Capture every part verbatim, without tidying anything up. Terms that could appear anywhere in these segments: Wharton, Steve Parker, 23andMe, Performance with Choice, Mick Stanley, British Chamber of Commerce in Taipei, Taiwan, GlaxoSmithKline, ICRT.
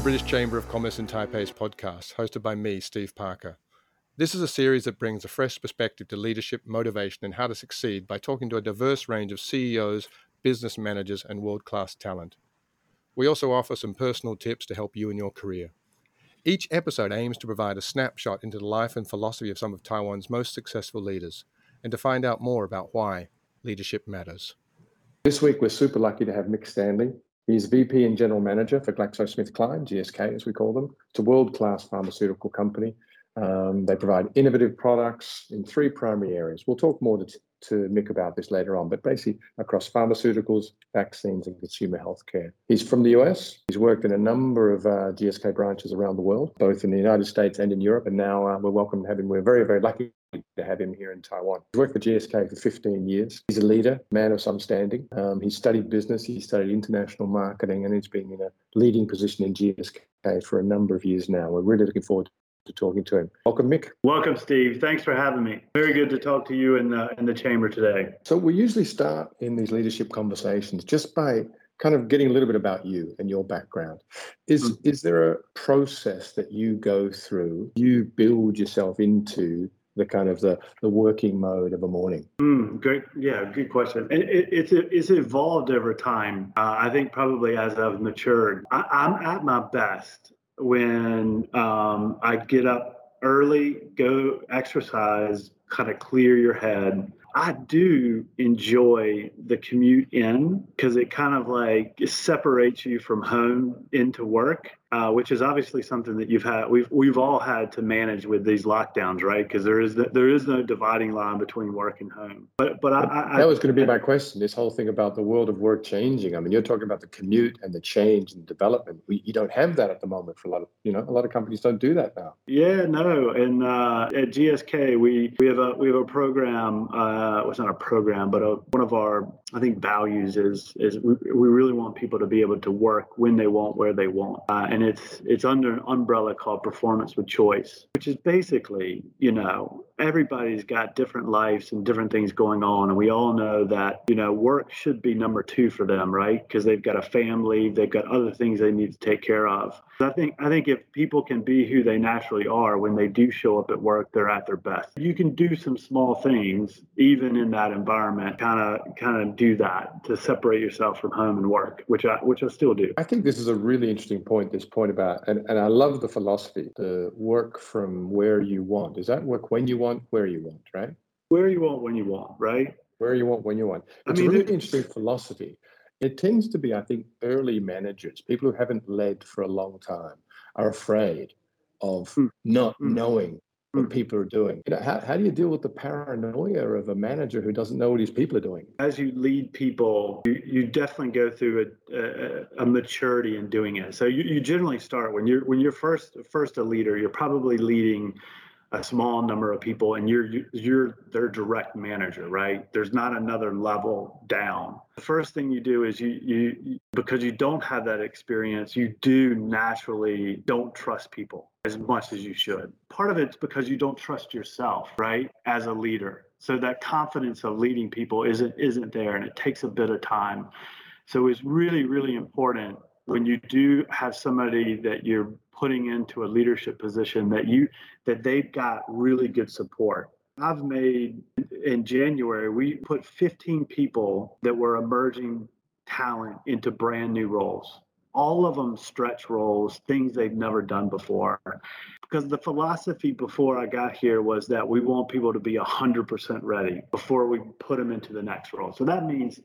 the British Chamber of Commerce in Taipei's podcast, hosted by me, Steve Parker. This is a series that brings a fresh perspective to leadership, motivation, and how to succeed by talking to a diverse range of C E Os, business managers, and world-class talent. We also offer some personal tips to help you in your career. Each episode aims to provide a snapshot into the life and philosophy of some of Taiwan's most successful leaders, and to find out more about why leadership matters. This week, we're super lucky to have Mick Stanley. He's V P and General Manager for GlaxoSmithKline, G S K as we call them. It's a world-class pharmaceutical company. Um, they provide innovative products in three primary areas. We'll talk more to, to Mick about this later on, but basically across pharmaceuticals, vaccines, and consumer healthcare. He's from the U S. He's worked in a number of uh, G S K branches around the world, both in the United States and in Europe. And now uh, we're welcome to have him. We're very, very lucky to have him here in Taiwan. He's worked for G S K for fifteen years. He's a leader, man of some standing. Um, he studied business, he studied international marketing, and he's been in a leading position in G S K for a number of years now. We're really looking forward to talking to him. Welcome, Mick. Welcome, Steve. Thanks for having me. Very good to talk to you in the, in the chamber today. So we usually start in these leadership conversations just by kind of getting a little bit about you and your background. Is mm-hmm. is there a process that you go through, you build yourself into the kind of the, the working mode of a morning? Mm, great. Yeah, good question. It, it, it's it's evolved over time. Uh, I think probably as I've matured, I, I'm at my best when um, I get up early, go exercise, kind of clear your head. I do enjoy the commute in because it kind of like separates you from home into work, uh, which is obviously something that you've had. We've we've all had to manage with these lockdowns, right? Because there is no, there is no dividing line between work and home. But but I, I, that was going to be my question. This whole thing about the world of work changing. I mean, you're talking about the commute and the change and development. We you don't have that at the moment for a lot of you know a lot of companies don't do that now. Yeah, no. And uh, at G S K, we we have a we have a program. Uh, Uh, it's not a program, but a, one of our, I think, values is is we, we really want people to be able to work when they want, where they want. Uh, and it's it's under an umbrella called Performance with Choice, which is basically, you know, everybody's got different lives and different things going on. And we all know that, you know, work should be number two for them, right? Because they've got a family, they've got other things they need to take care of. So I think I think if people can be who they naturally are, when they do show up at work, they're at their best. You can do some small things, even in that environment, kind of kind of do that to separate yourself from home and work, which I which I still do. I think this is a really interesting point, this point about, and, and I love the philosophy, the work from where you want. Is that work when you want, where you want, right? Where you want, when you want, right? Where you want, when you want. It's I mean, a really it, interesting philosophy. It tends to be, I think, early managers, people who haven't led for a long time, are afraid of mm, not mm, knowing what mm. people are doing. You know, how, how do you deal with the paranoia of a manager who doesn't know what his people are doing? As you lead people, you, you definitely go through a, a, a maturity in doing it. So you, you generally start when you're when you're first first a leader, you're probably leading a small number of people, and you're you're their direct manager, right? There's not another level down. The first thing you do is you you because you don't have that experience, you do naturally don't trust people as much as you should. Part of it's because you don't trust yourself, right, as a leader. So that confidence of leading people isn't isn't there, and it takes a bit of time. So it's really, really important when you do have somebody that you're putting into a leadership position that you that they've got really good support. I've made in January, we put fifteen people that were emerging talent into brand new roles. All of them stretch roles, things they've never done before. Because the philosophy before I got here was that we want people to be one hundred percent ready before we put them into the next role. So that means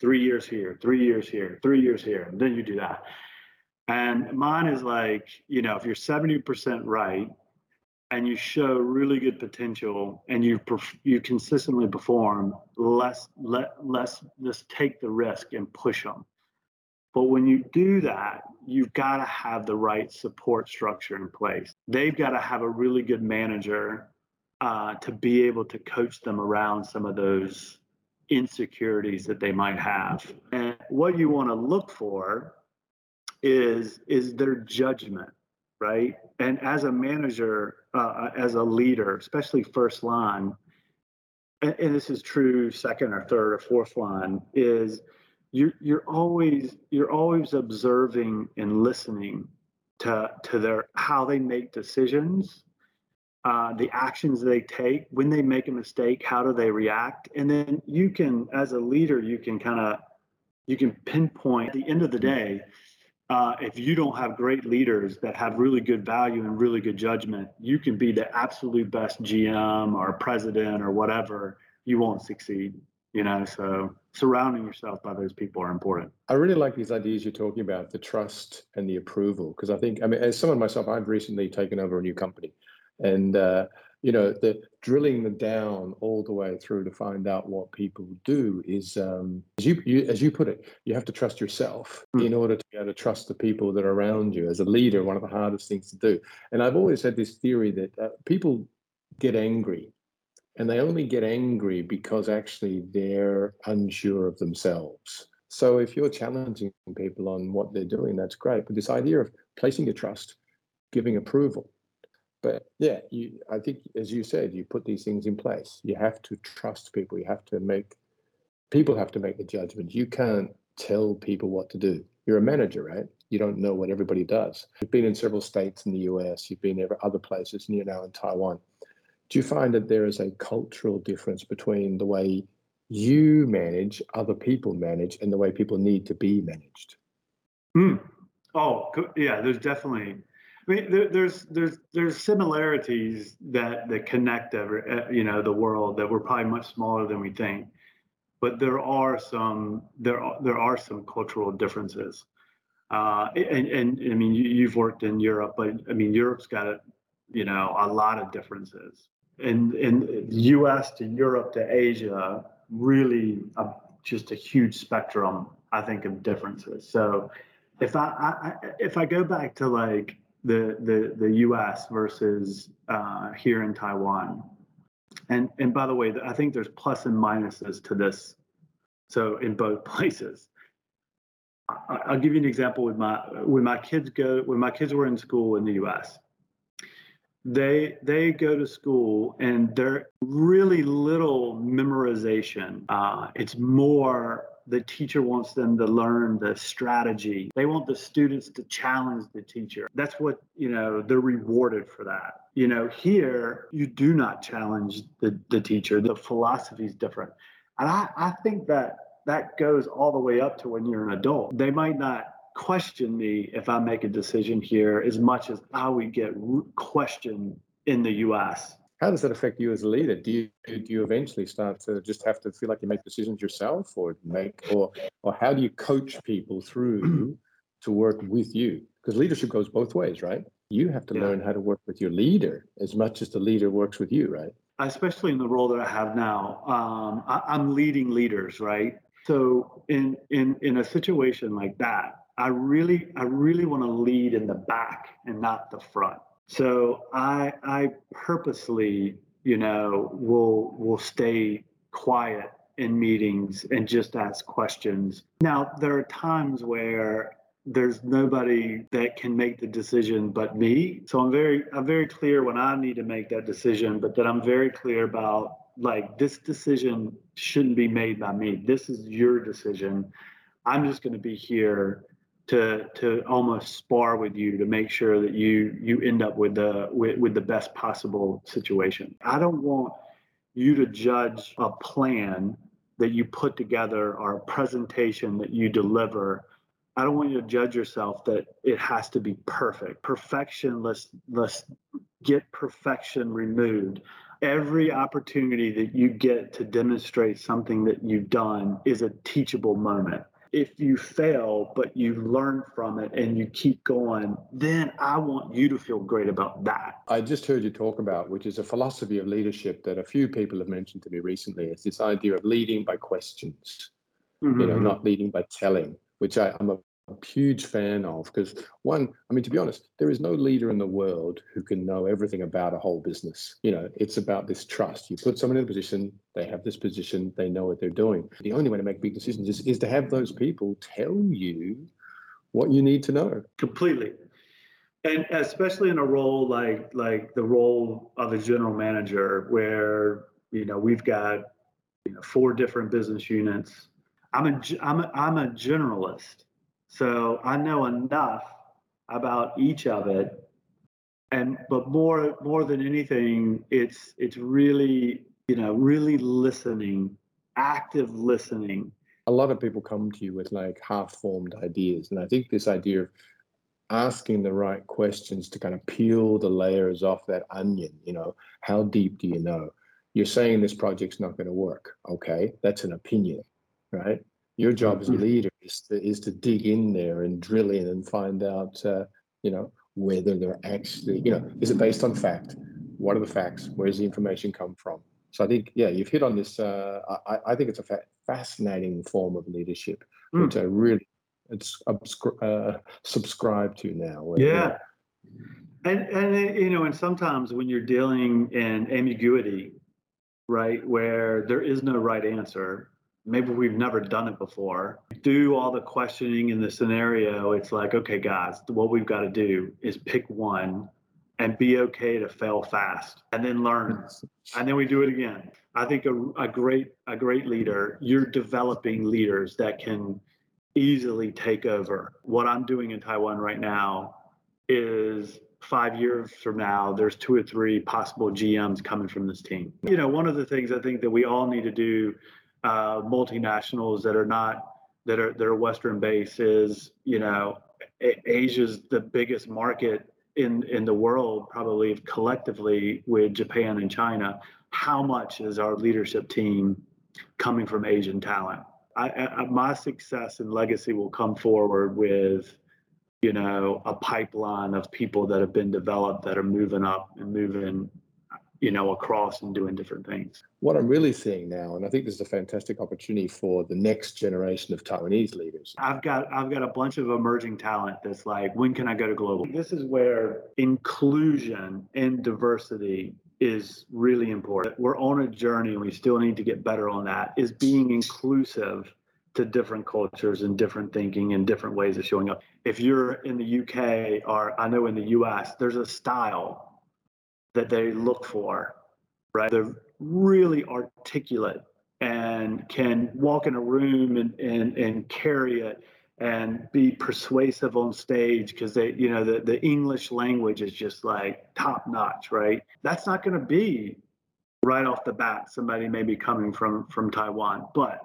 three years here, three years here, three years here, and then you do that. And mine is like, you know, if you're seventy percent right and you show really good potential and you perf- you consistently perform, let's, let, let's just take the risk and push them. But when you do that, you've got to have the right support structure in place. They've got to have a really good manager uh, to be able to coach them around some of those insecurities that they might have. And what you want to look for is is their judgment, right? And as a manager, uh, as a leader, especially first line, and, and this is true second or third or fourth line, is you're you're always you're always observing and listening to to their how they make decisions, uh, the actions they take, when they make a mistake, how do they react? And then you can, as a leader, you can kind of you can pinpoint at the end of the day. Uh, if you don't have great leaders that have really good value and really good judgment, you can be the absolute best G M or president or whatever. You won't succeed, you know, so surrounding yourself by those people are important. I really like these ideas you're talking about, the trust and the approval, because I think, I mean, as someone myself, I've recently taken over a new company and, uh, you know, the drilling them down all the way through to find out what people do is, um, as you, you as you put it, you have to trust yourself mm. in order to be able to trust the people that are around you. As a leader, one of the hardest things to do. And I've always had this theory that uh, people get angry, and they only get angry because actually they're unsure of themselves. So if you're challenging people on what they're doing, that's great. But this idea of placing your trust, giving approval. But yeah, you, I think, as you said, you put these things in place. You have to trust people. You have to make, people have to make the judgment. You can't tell people what to do. You're a manager, right? You don't know what everybody does. You've been in several states in the U S, you've been in other places, and you're now in Taiwan. Do you find that there is a cultural difference between the way you manage, other people manage, and the way people need to be managed? Mm. Oh, yeah, there's definitely... I mean, there, there's there's there's similarities that, that connect every, you know, the world that we're probably much smaller than we think, but there are some there are, there are some cultural differences. Uh, and, and I mean, you, you've worked in Europe, but I mean, Europe's got a, you know a lot of differences. And in U S to Europe to Asia, really a, just a huge spectrum, I think, of differences. So if I, I if I go back to like the the the U S versus uh, here in Taiwan, and and by the way, I think there's plus and minuses to this. So in both places, I, I'll give you an example. With my when my kids go when my kids were in school in the U S, they they go to school and there's really little memorization. Uh, it's more. The teacher wants them to learn the strategy. They want the students to challenge the teacher. That's what, you know, they're rewarded for that. You know, here, you do not challenge the, the teacher. The philosophy is different. And I, I think that that goes all the way up to when you're an adult. They might not question me if I make a decision here as much as I would get questioned in the U S. How does that affect you as a leader? Do you do you eventually start to just have to feel like you make decisions yourself, or make, or or how do you coach people through to work with you? Because leadership goes both ways, right? You have to yeah. learn how to work with your leader as much as the leader works with you, right? Especially in the role that I have now, um, I, I'm leading leaders, right? So in in in a situation like that, I really I really want to lead in the back and not the front. So I I purposely, you know, will will stay quiet in meetings and just ask questions. Now, there are times where there's nobody that can make the decision but me. So I'm very I'm very clear when I need to make that decision, but then I'm very clear about, like, this decision shouldn't be made by me. This is your decision. I'm just going to be here to to almost spar with you to make sure that you you end up with the with, with the best possible situation. I don't want you to judge a plan that you put together or a presentation that you deliver. I don't want you to judge yourself that it has to be perfect. Perfection, let's let's get perfection removed. Every opportunity that you get to demonstrate something that you've done is a teachable moment. If you fail, but you learn from it and you keep going, then I want you to feel great about that. I just heard you talk about, which is a philosophy of leadership that a few people have mentioned to me recently, is this idea of leading by questions, mm-hmm. you know, not leading by telling, which I, I'm a, a huge fan of. Because one, I mean, to be honest, there is no leader in the world who can know everything about a whole business. You know, it's about this trust. You put someone in a position, they have this position, they know what they're doing. The only way to make big decisions is, is to have those people tell you what you need to know. Completely. And especially in a role like like the role of a general manager, where, you know, we've got, you know, four different business units. I'm a, I'm a, I'm a generalist. So I know enough about each of it. And but more more than anything, it's it's really, you know, really listening, active listening. A lot of people come to you with like half-formed ideas. And I think this idea of asking the right questions to kind of peel the layers off that onion, you know, how deep do you know? You're saying this project's not going to work. Okay, that's an opinion, right? Your job as a leader is to, is to dig in there and drill in and find out, uh, you know, whether they're actually, you know, is it based on fact? What are the facts? Where does the information come from? So I think, yeah, you've hit on this. Uh, I, I think it's a fa- fascinating form of leadership, mm. which I really it's obscri- uh, subscribe to now. Where, yeah. And, and, you know, and sometimes when you're dealing in ambiguity, right, where there is no right answer, maybe we've never done it before, do all the questioning in the scenario, it's like, okay, guys, what we've got to do is pick one and be okay to fail fast and then learn. And then we do it again. I think a, a great a great leader, you're developing leaders that can easily take over. What I'm doing in Taiwan right now is five years from now, there's two or three possible G Ms coming from this team. You know, one of the things I think that we all need to do, uh, multinationals that are not, that are, that are Western based, is, you know, a- Asia's the biggest market in, in the world, probably collectively with Japan and China. How much is our leadership team coming from Asian talent? I, I, my success and legacy will come forward with, you know, a pipeline of people that have been developed that are moving up and moving, you know, across and doing different things. What I'm really seeing now, and I think this is a fantastic opportunity for the next generation of Taiwanese leaders. I've got I've got a bunch of emerging talent that's like, when can I go to global? This is where inclusion and diversity is really important. We're on a journey and we still need to get better on that, is being inclusive to different cultures and different thinking and different ways of showing up. If you're in the U K, or I know in the U S, there's a style that they look for, right? They're really articulate and can walk in a room and and, and carry it and be persuasive on stage because they, you know, the, the English language is just like top notch, right? That's not going to be right off the bat. Somebody may be coming from from Taiwan, but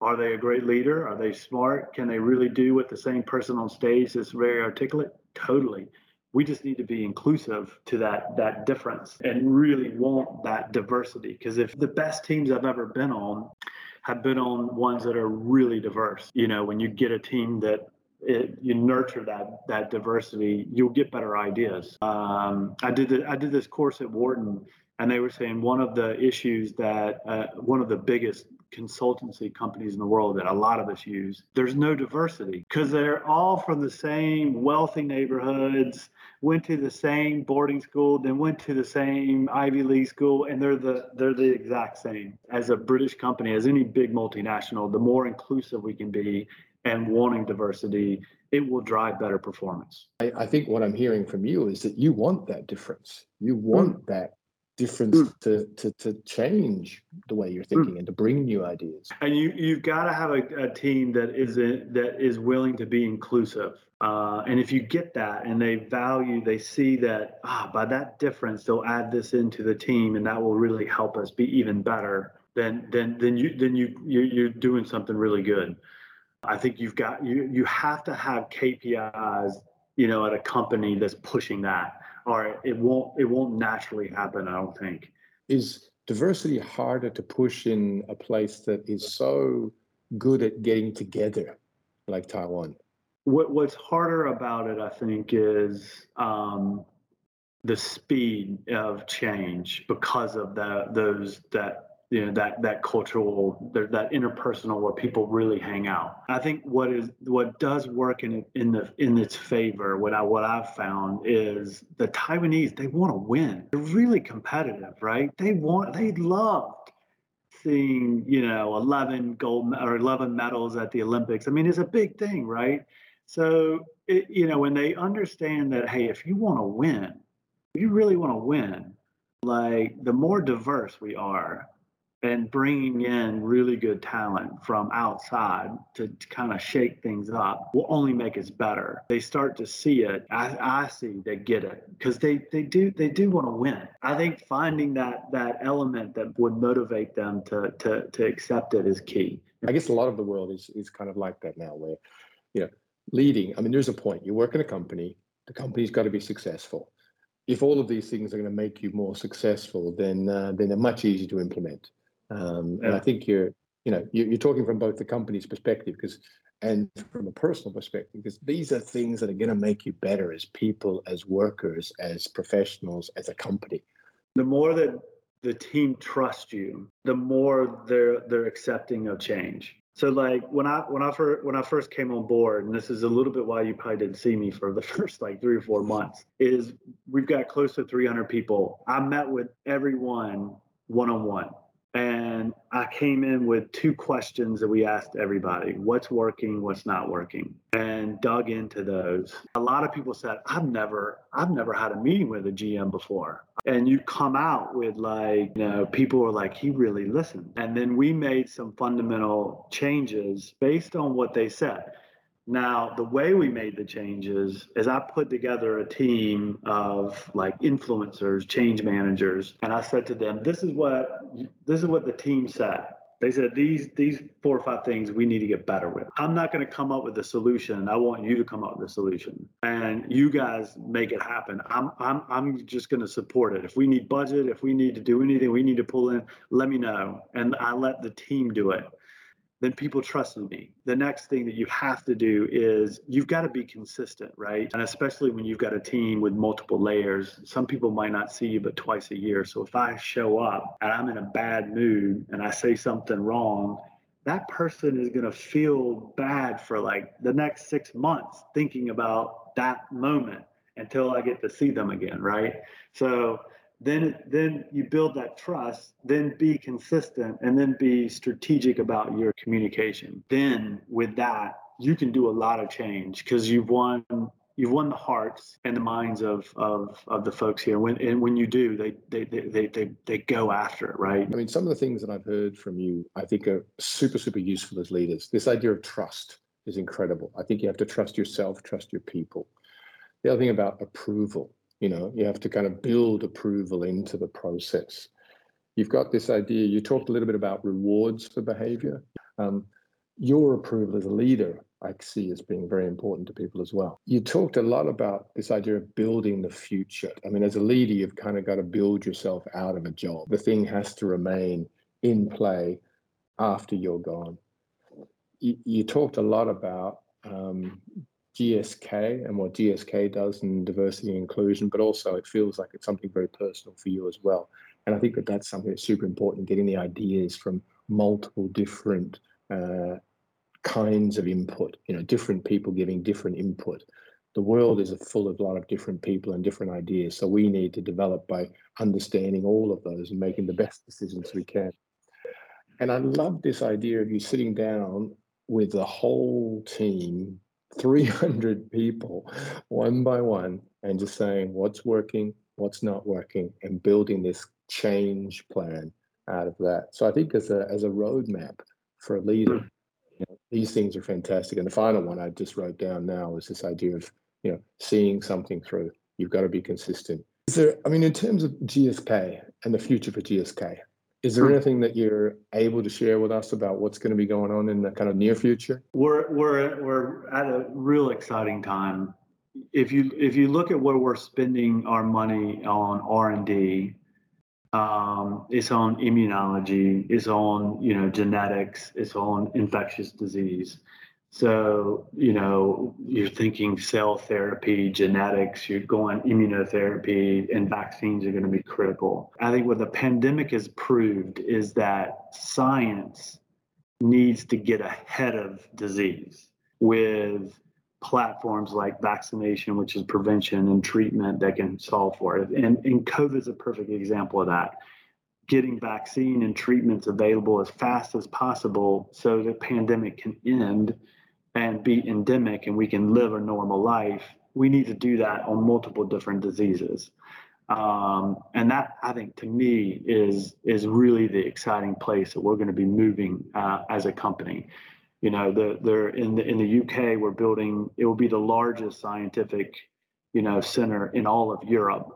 are they a great leader? Are they smart? Can they really do what the same person on stage that's very articulate? Totally. We just need to be inclusive to that that difference and really want that diversity. Because if the best teams I've ever been on have been on ones that are really diverse, you know, when you get a team that it, you nurture that that diversity, you'll get better ideas. Um, I did the, I did this course at Wharton, and they were saying one of the issues that uh, one of the biggest consultancy companies in the world that a lot of us use, there's no diversity because they're all from the same wealthy neighborhoods, went to the same boarding school, then went to the same Ivy League school, and they're the they're the exact same. As a British company, as any big multinational, the more inclusive we can be and wanting diversity, it will drive better performance. I, I think what I'm hearing from you is that you want that difference. You want mm. that difference mm. to, to to change the way you're thinking mm. and to bring new ideas. And you, you've got to have a, a team that is a, that is willing to be inclusive. Uh, and if you get that and they value, they see that ah, by that difference, they'll add this into the team and that will really help us be even better, then then then you then you you're, you're doing something really good. I think you've got you you have to have K P Is, you know, at a company that's pushing that. Or it won't it won't naturally happen, I don't think. Is diversity harder to push in a place that is so good at getting together, like Taiwan? What what's harder about it, I think, is um, the speed of change because of the those that you know that that cultural that interpersonal where people really hang out. I think what is what does work in in the in its favor. What I what I've found is the Taiwanese, they want to win. They're really competitive, right? They want they loved seeing you know eleven gold or eleven medals at the Olympics. I mean, it's a big thing, right? So it, you know when they understand that, hey, if you want to win, if you really want to win, like the more diverse we are, and bringing in really good talent from outside to, to kind of shake things up will only make us better. They start to see it. I, I see they get it because they, they do they do want to win. I think finding that that element that would motivate them to to to accept it is key. I guess a lot of the world is is kind of like that now, where, you know, leading. I mean, there's a point. You work in a company. The company's got to be successful. If all of these things are going to make you more successful, then uh, then they're much easier to implement. Um, and I think you're, you know, you're talking from both the company's perspective, because, and from a personal perspective, because these are things that are going to make you better as people, as workers, as professionals, as a company. The more that the team trusts you, the more they're they're accepting of change. So like when I when I first when I first came on board, and this is a little bit why you probably didn't see me for the first like three or four months, is we've got close to three hundred people. I met with everyone one on one, and I came in with two questions that we asked everybody: what's working, what's not working, and dug into those. A lot of people said, "I've never I've never had a meeting with a G M before." And you come out with like, you know, people are like, he really listened. And then we made some fundamental changes based on what they said. Now, the way we made the changes is I put together a team of like influencers, change managers. And I said to them, this is what this is what the team said. They said, these these four or five things we need to get better with. I'm not going to come up with a solution. I want you to come up with a solution, and you guys make it happen. I'm I'm I'm just going to support it. If we need budget, if we need to do anything, we need to pull in, let me know. And I let the team do it. Then people trusted me. The next thing that you have to do is you've got to be consistent, right? And especially when you've got a team with multiple layers, some people might not see you but twice a year. So if I show up and I'm in a bad mood and I say something wrong, that person is going to feel bad for like the next six months thinking about that moment until I get to see them again, right? So Then, then you build that trust, then be consistent, and then be strategic about your communication. Then with that, you can do a lot of change because you've won, you've won the hearts and the minds of, of, of the folks here. When, and when you do, they, they, they, they, they go after it, right? I mean, some of the things that I've heard from you, I think are super, super useful as leaders. This idea of trust is incredible. I think you have to trust yourself, trust your people. The other thing about approval. You know, you have to kind of build approval into the process. You've got this idea, you talked a little bit about rewards for behavior. Um, your approval as a leader, I see as being very important to people as well. You talked a lot about this idea of building the future. I mean, as a leader, you've kind of got to build yourself out of a job. The thing has to remain in play after you're gone. You, you talked a lot about um, G S K and what G S K does in diversity and inclusion, but also it feels like it's something very personal for you as well. And I think that that's something that's super important, getting the ideas from multiple different uh, kinds of input, you know, different people giving different input. The world is full of a lot of different people and different ideas. So we need to develop by understanding all of those and making the best decisions we can. And I love this idea of you sitting down with the whole team, three hundred people, one by one, and just saying what's working, what's not working, and building this change plan out of that. So I think as a as a roadmap for a leader, you know, these things are fantastic. And the final one I just wrote down now is this idea of, you know, seeing something through. You've got to be consistent. Is there, I mean, in terms of G S K and the future for G S K, is there anything that you're able to share with us about what's going to be going on in the kind of near future? We're we're we're at a real exciting time. If you if you look at where we're spending our money on R and D, um, it's on immunology, it's on, you know, genetics, it's on infectious disease. So, you know, you're thinking cell therapy, genetics, you're going immunotherapy, and vaccines are going to be critical. I think what the pandemic has proved is that science needs to get ahead of disease with platforms like vaccination, which is prevention and treatment that can solve for it. And, and COVID is a perfect example of that. Getting vaccine and treatments available as fast as possible so the pandemic can end and be endemic and we can live a normal life. We need to do that on multiple different diseases. Um, and that, I think, to me, is is really the exciting place that we're going to be moving uh, as a company. You know, the, the, in, the, in the U K, we're building, it will be the largest scientific, you know, center in all of Europe.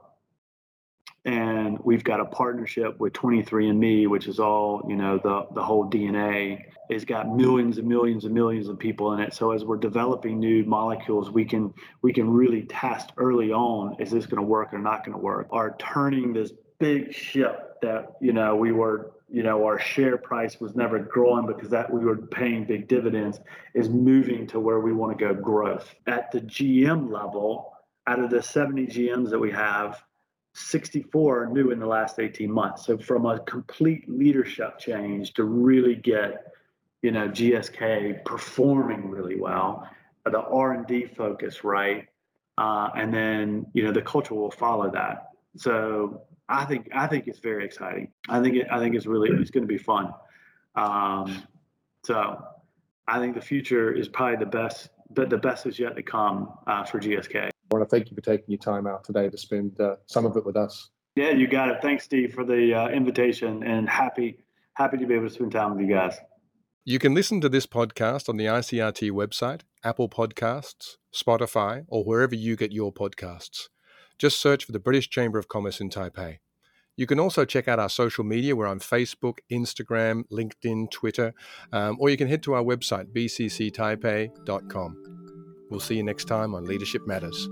And we've got a partnership with twenty-three and me, which is all, you know, the, the whole D N A. It's got millions and millions and millions of people in it. So as we're developing new molecules, we can we can really test early on, is this going to work or not going to work? Are turning this big ship that, you know, we were, you know, our share price was never growing because that we were paying big dividends, is moving to where we want to go growth. At the G M level, out of the seventy G Ms that we have, sixty-four are new in the last eighteen months. So from a complete leadership change to really get, you know, G S K performing really well, the R and D focus, right? Uh, and then, you know, the culture will follow that. So I think I think it's very exciting. I think it, I think it's really it's going to be fun. Um, so I think the future is probably the best, but the best is yet to come uh, for G S K. I want to thank you for taking your time out today to spend uh, some of it with us. Yeah, you got it. Thanks, Steve, for the uh, invitation, and happy happy to be able to spend time with you guys. You can listen to this podcast on the I C R T website, Apple Podcasts, Spotify, or wherever you get your podcasts. Just search for the British Chamber of Commerce in Taipei. You can also check out our social media. We're on Facebook, Instagram, LinkedIn, Twitter, um, or you can head to our website, b c c taipei dot com. We'll see you next time on Leadership Matters.